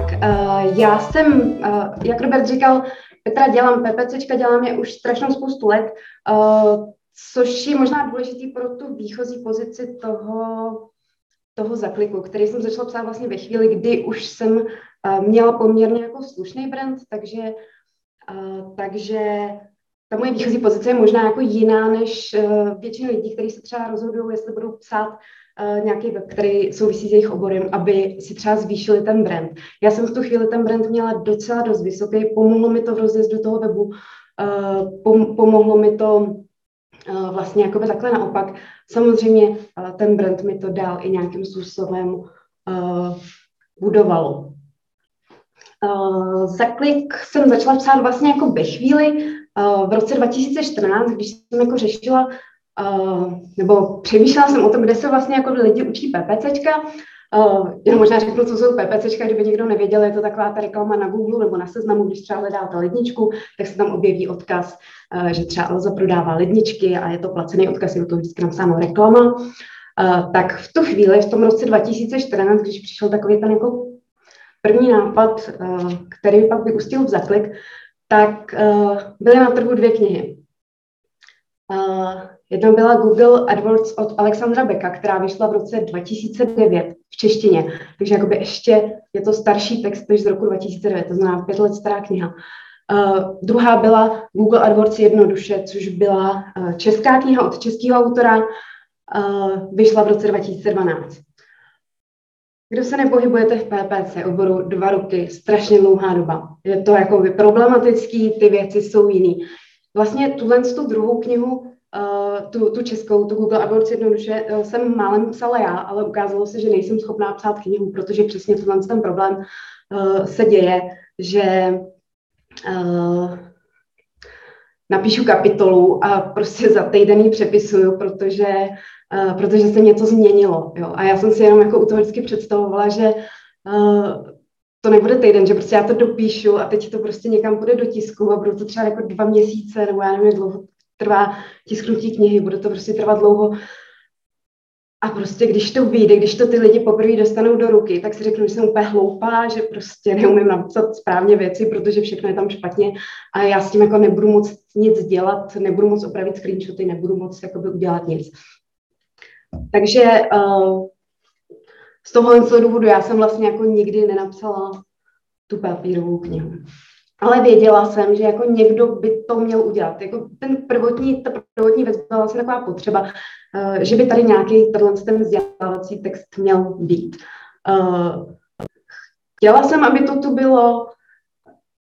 Tak, já jsem, jak Robert říkal, Petra, dělám PPCčka, dělám je už strašnou spoustu let, což je možná důležitý pro tu výchozí pozici toho zakliku, který jsem začala psát vlastně ve chvíli, kdy už jsem měla poměrně jako slušný brand, takže ta moje výchozí pozice je možná jako jiná než většinu lidí, kteří se třeba rozhodují, jestli budou psát nějaký web, který souvisí s jejich oborem, aby si třeba zvýšili ten brand. Já jsem v tu chvíli ten brand měla docela dost vysoký, pomohlo mi to v rozjezdu toho webu, pomohlo mi to vlastně jakoby takhle naopak. Samozřejmě ten brand mi to dál i nějakým způsobem budovalo. Zaklik jsem začala psát vlastně jako ve chvíli, v roce 2014, když jsem jako řešila, nebo přemýšlela jsem o tom, kde se vlastně jako lidi učí PPCčka. Jenom možná řeknu, co jsou PPCčka, kdyby někdo nevěděl, je to taková ta reklama na Google nebo na Seznamu, když třeba hledáte ledničku, tak se tam objeví odkaz, že třeba Alza prodává ledničky a je to placený odkaz, je to vždycky napsáno reklama. Tak v tu chvíli, v tom roce 2014, když přišel takový ten jako první nápad, který pak vyústil v zaklik, tak byly na trhu dvě knihy. Jedna byla Google AdWords od Alexandra Beka, která vyšla v roce 2009 v češtině. Takže jakoby ještě je to starší text než z roku 2009, to znamená 5 let stará kniha. Druhá byla Google AdWords jednoduše, což byla česká kniha od českého autora, vyšla v roce 2012. Kdo se nepohybujete v PPC oboru 2 roky, strašně dlouhá doba. Je to jako problematický, ty věci jsou jiný. Vlastně tuhle tu druhou knihu, tu českou, tu Google AdWords jednoduše, jsem málem psala já, ale ukázalo se, že nejsem schopná psát knihu, protože přesně tuhle ten problém se děje, že napíšu kapitolu a prostě za týden ji přepisuju, protože se něco změnilo. Jo? A já jsem si jenom jako u toho vždycky představovala, že to nebude týden, že prostě já to dopíšu a teď to prostě někam půjde do tisku a budou to třeba jako 2 měsíce, nebo já nevím, jak dlouho trvá tisknutí knihy, bude to prostě trvat dlouho. A prostě když to vyjde, když to ty lidi poprvé dostanou do ruky, tak si řeknu, že jsem úplně hloupá, že prostě neumím napsat správně věci, protože všechno je tam špatně a já s tím jako nebudu moc nic dělat, nebudu moc opravit screenshoty, nebudu moc jakoby udělat nic. Takže z tohohle důvodu já jsem vlastně jako nikdy nenapsala tu papírovou knihu. Ale věděla jsem, že jako někdo by to měl udělat. Jako ta prvotní věc byla vlastně taková potřeba, že by tady nějaký tenhle vzdělávací text měl být. Chtěla jsem, aby to tu bylo,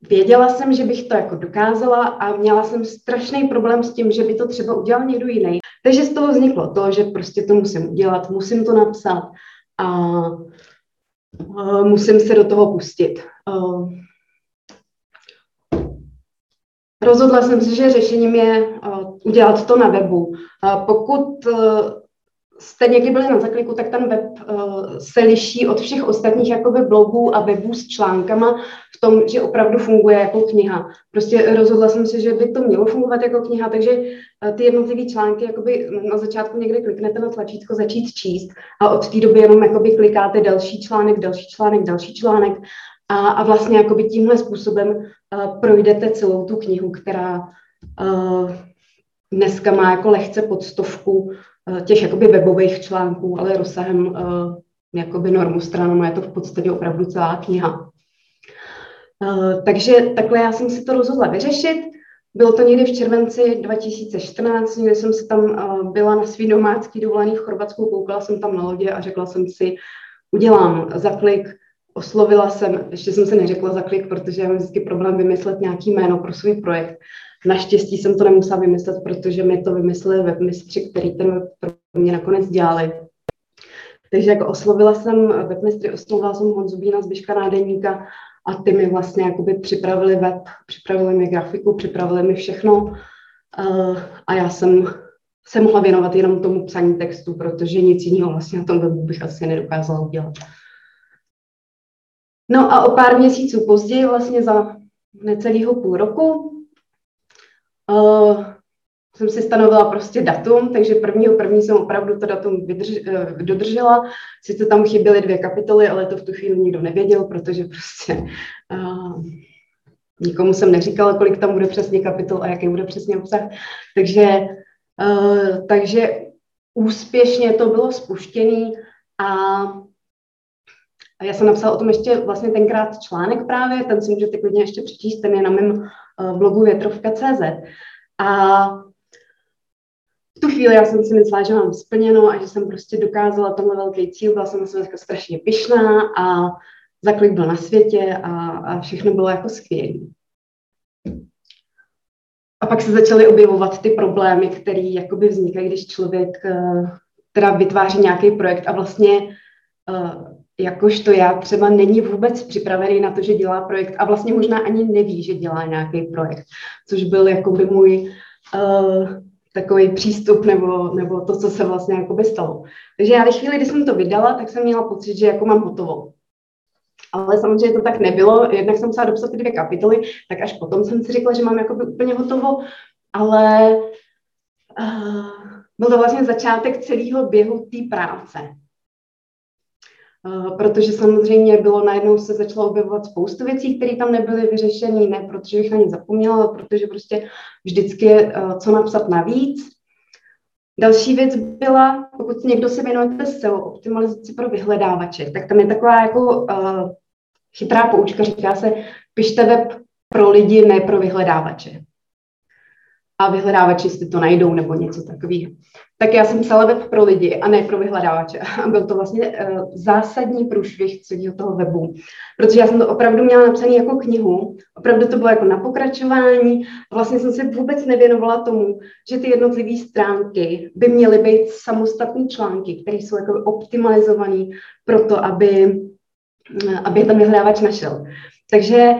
věděla jsem, že bych to jako dokázala a měla jsem strašný problém s tím, že by to třeba udělal někdo jiný. Takže z toho vzniklo to, že prostě to musím udělat, musím to napsat a musím se do toho pustit. Rozhodla jsem se, že řešením je udělat to na webu. Pokud jste někdy byli na zakliku, tak ten web se liší od všech ostatních jakoby blogů a webů s článkama v tom, že opravdu funguje jako kniha. Prostě rozhodla jsem se, že by to mělo fungovat jako kniha, takže ty jednotlivé články jakoby na začátku někde kliknete na tlačítko začít číst a od té doby jenom jakoby klikáte další článek a vlastně jakoby tímhle způsobem projdete celou tu knihu, která dneska má jako lehce pod 100 těch jakoby webových článků, ale rozsahem jakoby normostranou, je to v podstatě opravdu celá kniha. Takže takhle já jsem si to rozhodla vyřešit. Bylo to někdy v červenci 2014, někdy jsem se tam byla na svý domácí dovolený v Chorvatsku, koukala jsem tam na lodě a řekla jsem si, udělám zaklik. Oslovila jsem, ještě jsem se neřekla zaklik, protože já mám vždycky problém vymyslet nějaký jméno pro svůj projekt. Naštěstí jsem to nemusela vymyslet, protože mi to vymysleli webmistři, který ten web pro mě nakonec dělali. Takže jako oslovila jsem webmistry, oslovila jsem Hon Zubína z Běžka Nádeníka a ty mi vlastně jakoby připravili web, připravili mi grafiku, připravili mi všechno a já jsem se mohla věnovat jenom tomu psaní textu, protože nic jiného vlastně na tom webu bych asi nedokázala udělat. No a o pár měsíců později, vlastně za necelého půl roku, jsem si stanovila prostě datum, takže 1.1. jsem opravdu to datum dodržela. Sice tam chyběly 2 kapitoly, ale to v tu chvíli nikdo nevěděl, protože prostě nikomu jsem neříkala, kolik tam bude přesně kapitol a jaký bude přesně obsah. Takže úspěšně to bylo spuštěné a já jsem napsala o tom ještě vlastně tenkrát článek právě, ten si můžete klidně ještě přečíst, ten je na mém blogu Větrovka.cz. A v tu chvíli já jsem si myslela, že mám splněno a že jsem prostě dokázala tenhle velký cíl, byla jsem na sebe jako strašně pyšná a zaklik byl na světě a všechno bylo jako skvělé. A pak se začaly objevovat ty problémy, které jakoby vznikají, když člověk teda vytváří nějaký projekt a vlastně jakožto já třeba není vůbec připravený na to, že dělá projekt a vlastně možná ani neví, že dělá nějaký projekt, což byl jakoby můj takový přístup nebo to, co se vlastně jakoby stalo. Takže já ve chvíli, kdy jsem to vydala, tak jsem měla pocit, že jako mám hotovo. Ale samozřejmě to tak nebylo, jednak jsem musela dopsat ty 2 kapitoly, tak až potom jsem si řekla, že mám jakoby úplně hotovo, ale byl to vlastně začátek celého běhu té práce. Protože samozřejmě bylo najednou se začalo objevovat spoustu věcí, které tam nebyly vyřešené, ne protože bych na ně zapomněla, ale protože prostě vždycky je co napsat navíc. Další věc byla, pokud někdo se věnujete SEO, optimalizaci pro vyhledávače, tak tam je taková jako chytrá poučka, říká se, pište web pro lidi, ne pro vyhledávače. A vyhledávači si to najdou nebo něco takového. Tak já jsem psala web pro lidi a ne pro vyhledávače. A byl to vlastně zásadní průšvih celého toho webu. Protože já jsem to opravdu měla napsaný jako knihu, opravdu to bylo jako na pokračování. Vlastně jsem se vůbec nevěnovala tomu, že ty jednotlivé stránky by měly být samostatné články, které jsou jako optimalizované pro to, aby tam vyhledávač našel. Takže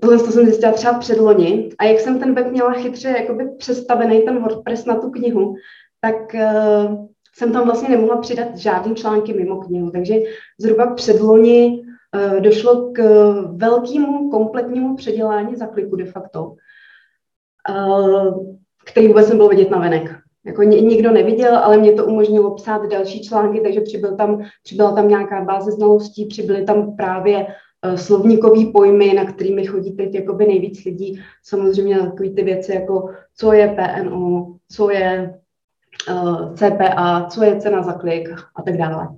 tohle jsem zjistila třeba předloni a jak jsem ten web měla chytře jakoby přestavený ten WordPress na tu knihu, tak jsem tam vlastně nemohla přidat žádný články mimo knihu, takže zhruba předloni došlo k velkému kompletnímu předělání zakliku de facto, který vůbec nebyl vidět navenek. Jako nikdo neviděl, ale mě to umožnilo psát další články, takže přibyla tam nějaká báze znalostí, přibyly tam právě slovníkový pojmy, na kterými chodí teď jakoby nejvíc lidí. Samozřejmě takové ty věci jako co je PNO, co je CPA, co je cena za klik a tak dále.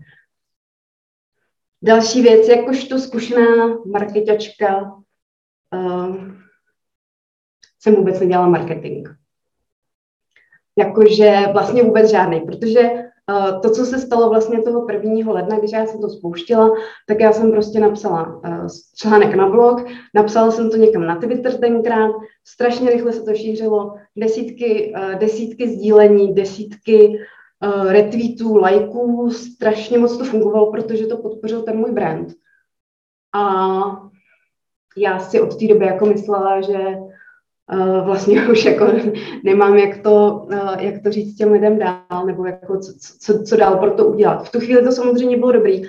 Další věc, jakožto zkušená marketačka, jsem vůbec nedělala marketing. Jakože vlastně vůbec žádný, protože to, co se stalo vlastně toho 1. ledna, když já jsem to spouštila, tak já jsem prostě napsala článek na blog, napsala jsem to někam na Twitter tenkrát, strašně rychle se to šířilo, desítky sdílení, desítky retweetů, lajků, strašně moc to fungovalo, protože to podpořil ten můj brand. A já si od té doby jako myslela, že vlastně už jako nemám, jak to říct těm lidem dál, nebo jako co dál pro to udělat. V tu chvíli to samozřejmě bylo dobrý,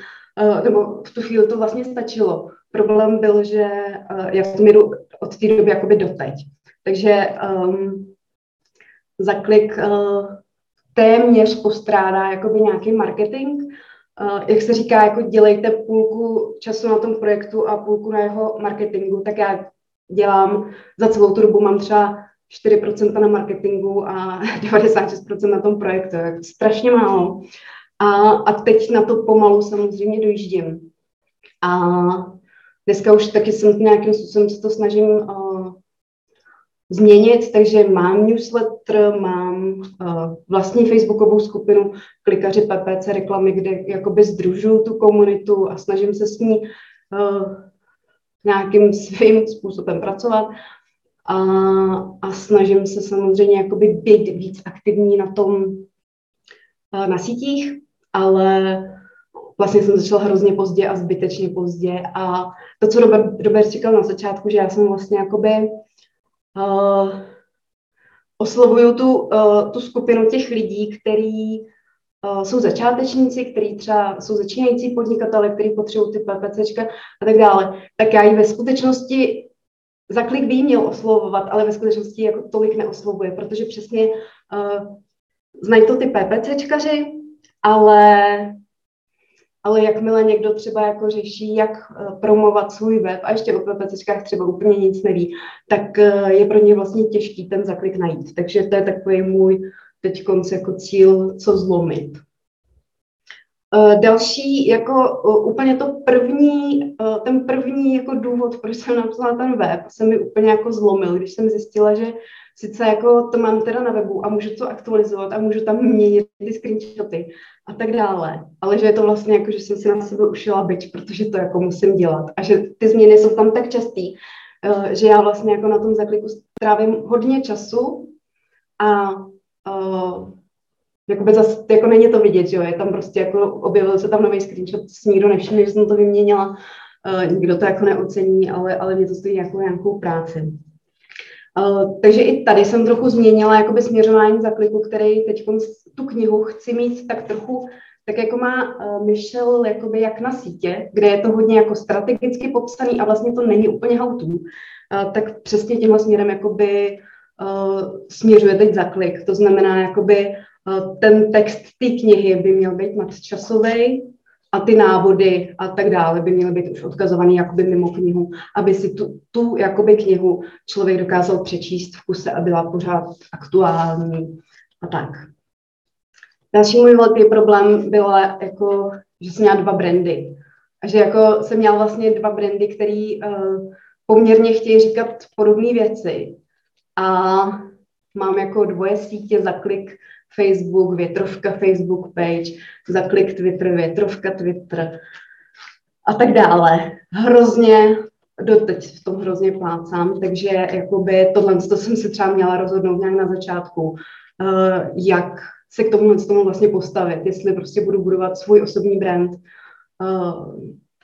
nebo v tu chvíli to vlastně stačilo. Problém byl, že já v tom jedu od té doby jakoby doteď. Takže zaklik téměř postrádá jakoby nějaký marketing. Jak se říká, jako dělejte půlku času na tom projektu a půlku na jeho marketingu, tak já dělám, za celou tu dobu mám třeba 4% na marketingu a 96% na tom projektu, strašně málo. A teď na to pomalu samozřejmě dojíždím. A dneska už taky jsem nějakým způsobem se to snažím změnit, takže mám newsletter, mám vlastní facebookovou skupinu Klikaři PPC reklamy, kde jakoby sdružuju tu komunitu a snažím se s ní nějakým svým způsobem pracovat a snažím se samozřejmě jakoby být víc aktivní na tom, na sítích, ale vlastně jsem začala hrozně pozdě a zbytečně pozdě a to, co Robert říkal na začátku, že já jsem vlastně jakoby oslovuju tu skupinu těch lidí, který jsou začátečníci, kteří třeba jsou začínající podnikatele, kteří potřebují ty PPCčka a tak dále, tak já ji ve skutečnosti za klik by jí měl oslovovat, ale ve skutečnosti jako tolik neoslovuje, protože přesně znají to ty PPCčkaři, ale jakmile někdo třeba jako řeší, jak promovat svůj web a ještě o PPCčkách třeba úplně nic neví, tak je pro ně vlastně těžký ten zaklik najít. Takže to je takový můj teď konce jako cíl, co zlomit. Další, jako úplně to první, ten první jako důvod, proč jsem napsala ten web, se mi úplně jako zlomil, když jsem zjistila, že sice jako to mám teda na webu a můžu to aktualizovat a můžu tam měnit ty screenshoty a tak dále, ale že je to vlastně jako, že jsem si na sebe ušila bič, protože to jako musím dělat a že ty změny jsou tam tak častý, že já vlastně jako na tom zakliku strávím hodně času a jakoby zase, jako není to vidět, že jo, je tam prostě jako objevil se tam nový screenshot, nikdo nevšimne, že jsem to vyměnila, nikdo to jako neocení, ale mě to stojí jako nějakou práci. Takže i tady jsem trochu změnila jakoby směřování zakliku, který teď tu knihu chci mít tak trochu, tak jako má Michel jakoby jak na sítě, kde je to hodně jako strategicky popsaný a vlastně to není úplně how to, tak přesně tímhle směrem jakoby směřuje teď zaklik, to znamená jakoby ten text té knihy by měl být nadčasový a ty návody a tak dále by měly být už odkazovaný jakoby mimo knihu, aby si tu jakoby knihu člověk dokázal přečíst v kuse a byla pořád aktuální a tak. Další můj velký problém byla, jako, že jsem měla dva brandy. A že jako jsem měla vlastně dva brandy, které poměrně chtějí říkat podobné věci. A mám jako dvoje sítě zaklik Facebook, Větrovka, Facebook page, zaklik Twitter, Větrovka, Twitter a tak dále. Hrozně, doteď v tom hrozně plácám, takže jakoby tohle jsem se třeba měla rozhodnout nějak na začátku, jak se k tomu vlastně postavit, jestli prostě budu budovat svůj osobní brand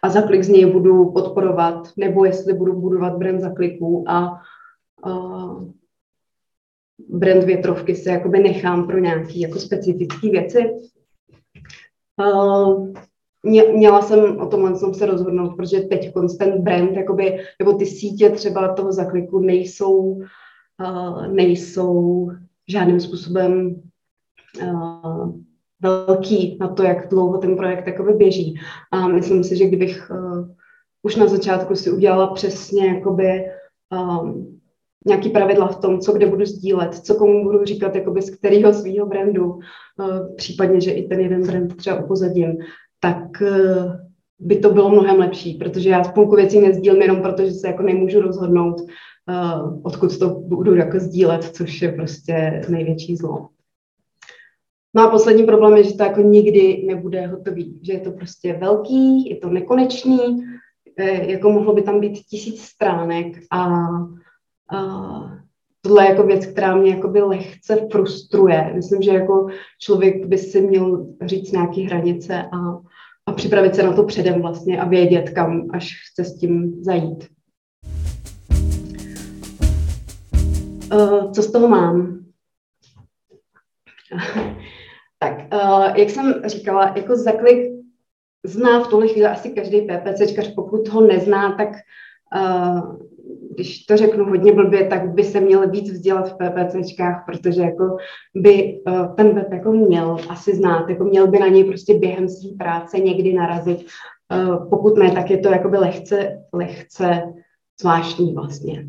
a zaklik z něj budu podporovat, nebo jestli budu budovat brand zakliků a brand Větrovky se jakoby nechám pro nějaké jako specifické věci. Měla jsem o tomhle se rozhodnout, protože teď ten brand, jakoby, nebo ty sítě třeba toho zakliku nejsou žádným způsobem velký na to, jak dlouho ten projekt jakoby běží. A myslím si, že kdybych už na začátku si udělala přesně jakoby nějaký pravidla v tom, co kde budu sdílet, co komu budu říkat, jakoby z kterého svého brandu, případně, že i ten jeden brand třeba upozadím, tak by to bylo mnohem lepší, protože já spoustu věcí nezdílím jenom proto, že se jako nemůžu rozhodnout, odkud to budu jako sdílet, což je prostě největší zlo. No a poslední problém je, že to jako nikdy nebude hotový, že je to prostě velký, je to nekonečný, jako mohlo by tam být 1000 stránek a tohle je jako věc, která mě jakoby lehce frustruje. Myslím, že jako člověk by si měl říct nějaké hranice a připravit se na to předem vlastně a vědět, kam až chce s tím zajít. Co z toho mám? Tak, jak jsem říkala, jako zaklik zná v tuhle chvíli asi každý PPCčkař, pokud ho nezná, tak když to řeknu hodně blbě, tak by se měl víc vzdělat v PPCčkách, protože jako by ten web jako měl asi znát, jako měl by na něj prostě během své práce někdy narazit. Pokud ne, tak je to jakoby lehce zvláštní vlastně.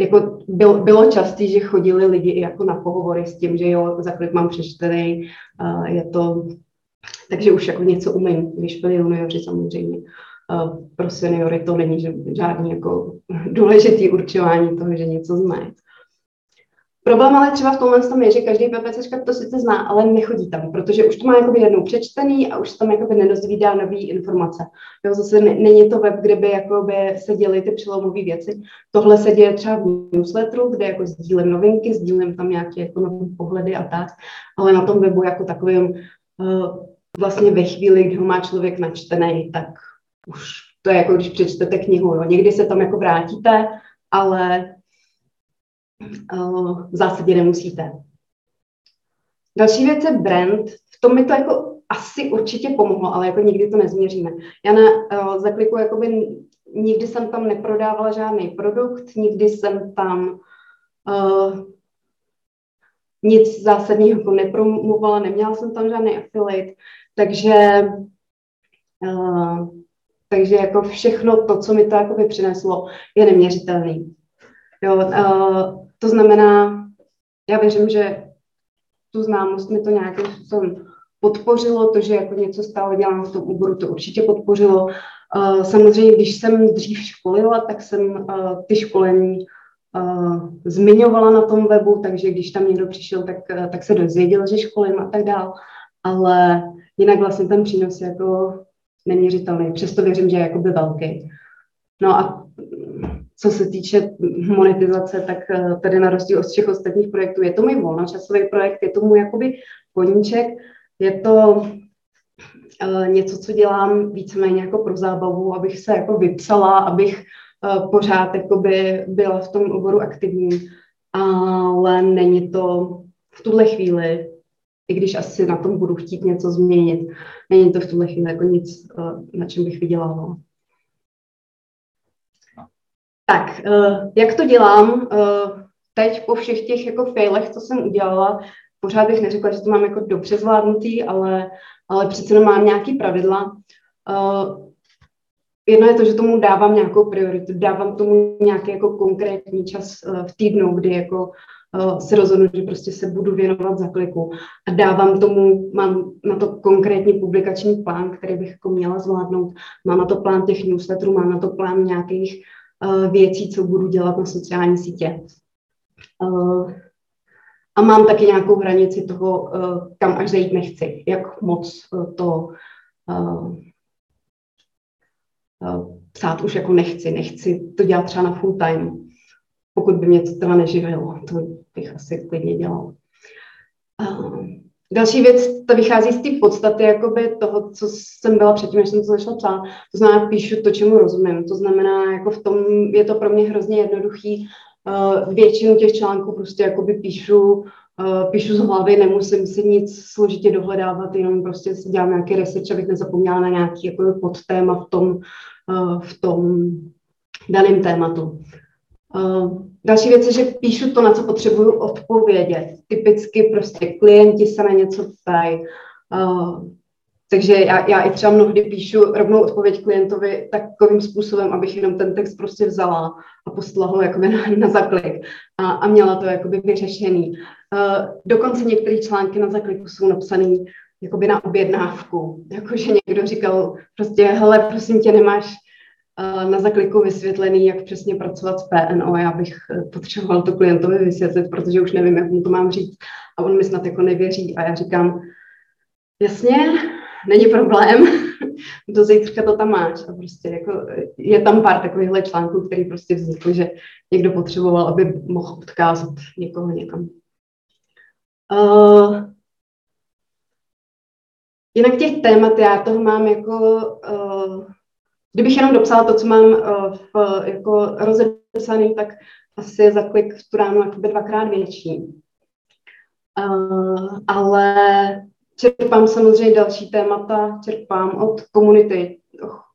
Jako bylo časté, že chodili lidi i jako na pohovory s tím, že jo, zaklik mám přečtený, je to, takže už jako něco umím, když byli junioři samozřejmě. Pro seniory to není žádný jako důležitý určování toho, že něco znají. Problém ale třeba v tomhle tom je, že každý PPCčka to sice zná, ale nechodí tam, protože už to má jakoby jednou přečtený a už tam jakoby nedozvídá nové informace. Jo, zase není to web, kde by jakoby se děly ty přelomové věci. Tohle se děje třeba v newsletteru, kde jako sdílím novinky, sdílím tam nějaké jako nové pohledy a tak, ale na tom webu jako takovým vlastně ve chvíli, kdy ho má člověk načtený, tak už to je jako, když přečtete knihu, jo. Někdy se tam jako vrátíte, ale v zásadě nemusíte. Další věc je brand. V tom mi to jako asi určitě pomohlo, ale jako nikdy to nezměříme. Já na Zakliku jakoby nikdy jsem tam neprodávala žádný produkt, nikdy jsem tam nic zásadního nepromovala, neměla jsem tam žádný affiliate, takže jako všechno to, co mi to jakoby přineslo, je neměřitelný. Jo, to znamená, já věřím, že tu známost mi to nějakým způsobem podpořilo, to, že jako něco stále dělám v tom oboru, to určitě podpořilo. Samozřejmě, když jsem dřív školila, tak jsem ty školení zmiňovala na tom webu, takže když tam někdo přišel, tak se dozvěděl, že školím a tak dál, ale jinak vlastně ten přínos je jako neměřitelný, přesto věřím, že je jakoby velký. No a co se týče monetizace, tak tady na rozdíl od všech ostatních projektů je to můj volnočasový projekt, je to můj jakoby koníček, je to něco, co dělám víceméně jako pro zábavu, abych se jako vypsala, abych pořád jakoby byla v tom oboru aktivní, ale není to v tuhle chvíli, i když asi na tom budu chtít něco změnit, není to v tuhle chvíli jako nic, na čem bych vydělávala. Tak, jak to dělám teď po všech těch jako failech, co jsem udělala, pořád bych neřekla, že to mám jako dobře zvládnutý, ale přece jenom mám nějaký pravidla. Jedno je to, že tomu dávám nějakou prioritu, dávám tomu nějaký jako konkrétní čas v týdnu, kdy jako se rozhodnu, že prostě se budu věnovat Zakliku a dávám tomu, mám na to konkrétní publikační plán, který bych jako měla zvládnout, mám na to plán těch newsletterů, mám na to plán nějakých věcí, co budu dělat na sociální sítě. A mám taky nějakou hranici toho, kam až zajít nechci, jak moc to psát už jako nechci to dělat třeba na full time, pokud by mě to teda neživilo, to bych asi klidně dělala. Další věc, ta vychází z té podstaty jakoby toho, co jsem byla předtím, než jsem to začala psát. To znamená, píšu to, čemu rozumím. To znamená, jako v tom je to pro mě hrozně jednoduchý. Většinu těch článků prostě jakoby píšu z hlavy, nemusím si nic složitě dohledávat, jenom prostě si dělám nějaký research, abych nezapomněla na nějaký jakoby podtéma v tom daném tématu. Další věc je, že píšu to, na co potřebuju odpovědět. Typicky prostě klienti se na něco ptají. Takže já i třeba mnohdy píšu rovnou odpověď klientovi takovým způsobem, abych jenom ten text prostě vzala a poslala ho jakoby na Zaklik a měla to jakoby vyřešený. Dokonce některé články na Zakliku jsou napsané jakoby na objednávku. Jakože někdo říkal prostě, hele, prosím tě, nemáš na Zakliku vysvětlený, jak přesně pracovat s PNO. Já bych potřeboval to klientovi vysvětlit, protože už nevím, jak mu to mám říct. A on mi snad jako nevěří. A já říkám, jasně, není problém, do zítřka to tam máš. A prostě jako je tam pár takovýchhle článků, který prostě vznikl, že někdo potřeboval, aby mohl odkázat někoho někam. Jinak těch témat, já toho mám jako... Kdybych jenom dopsala to, co mám jako rozepsaný, tak asi je Zaklik v tu ránu jakoby dvakrát větší. Ale čerpám samozřejmě další témata, čerpám od komunity.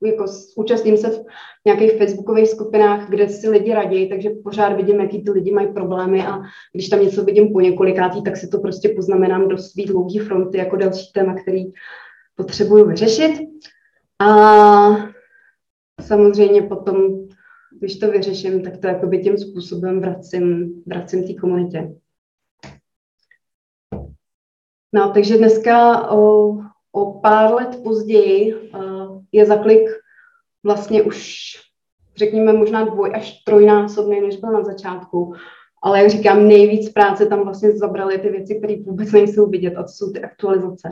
Jako účastním se v nějakých facebookových skupinách, kde si lidi raději, takže pořád vidím, jaký ty lidi mají problémy a když tam něco vidím po několikátý, tak si to prostě poznamenám do svý dlouhý fronty jako další téma, který potřebuju vyřešit. A samozřejmě potom, když to vyřeším, tak to jakoby tím způsobem vracím té komunitě. No, takže dneska o pár let později je Zaklik vlastně už, řekněme, možná dvoj až trojnásobný, než byl na začátku. Ale jak říkám, nejvíc práce tam vlastně zabraly ty věci, které vůbec nejsou vidět, a to jsou ty aktualizace.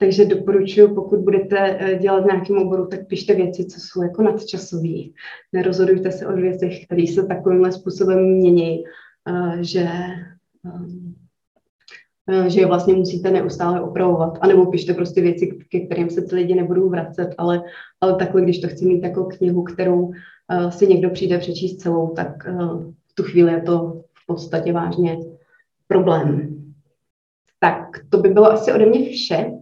Takže doporučuji, pokud budete dělat v nějakém oboru, tak pište věci, co jsou jako nadčasový. Nerozhodujte se o věcech, které se takovýmhle způsobem mění, že je vlastně musíte neustále opravovat. A nebo pište prostě věci, ke kterým se ty lidi nebudou vracet, ale takhle, když to chci mít jako knihu, kterou si někdo přijde přečíst celou, tak v tu chvíli je to v podstatě vážně problém. Tak, to by bylo asi ode mě vše.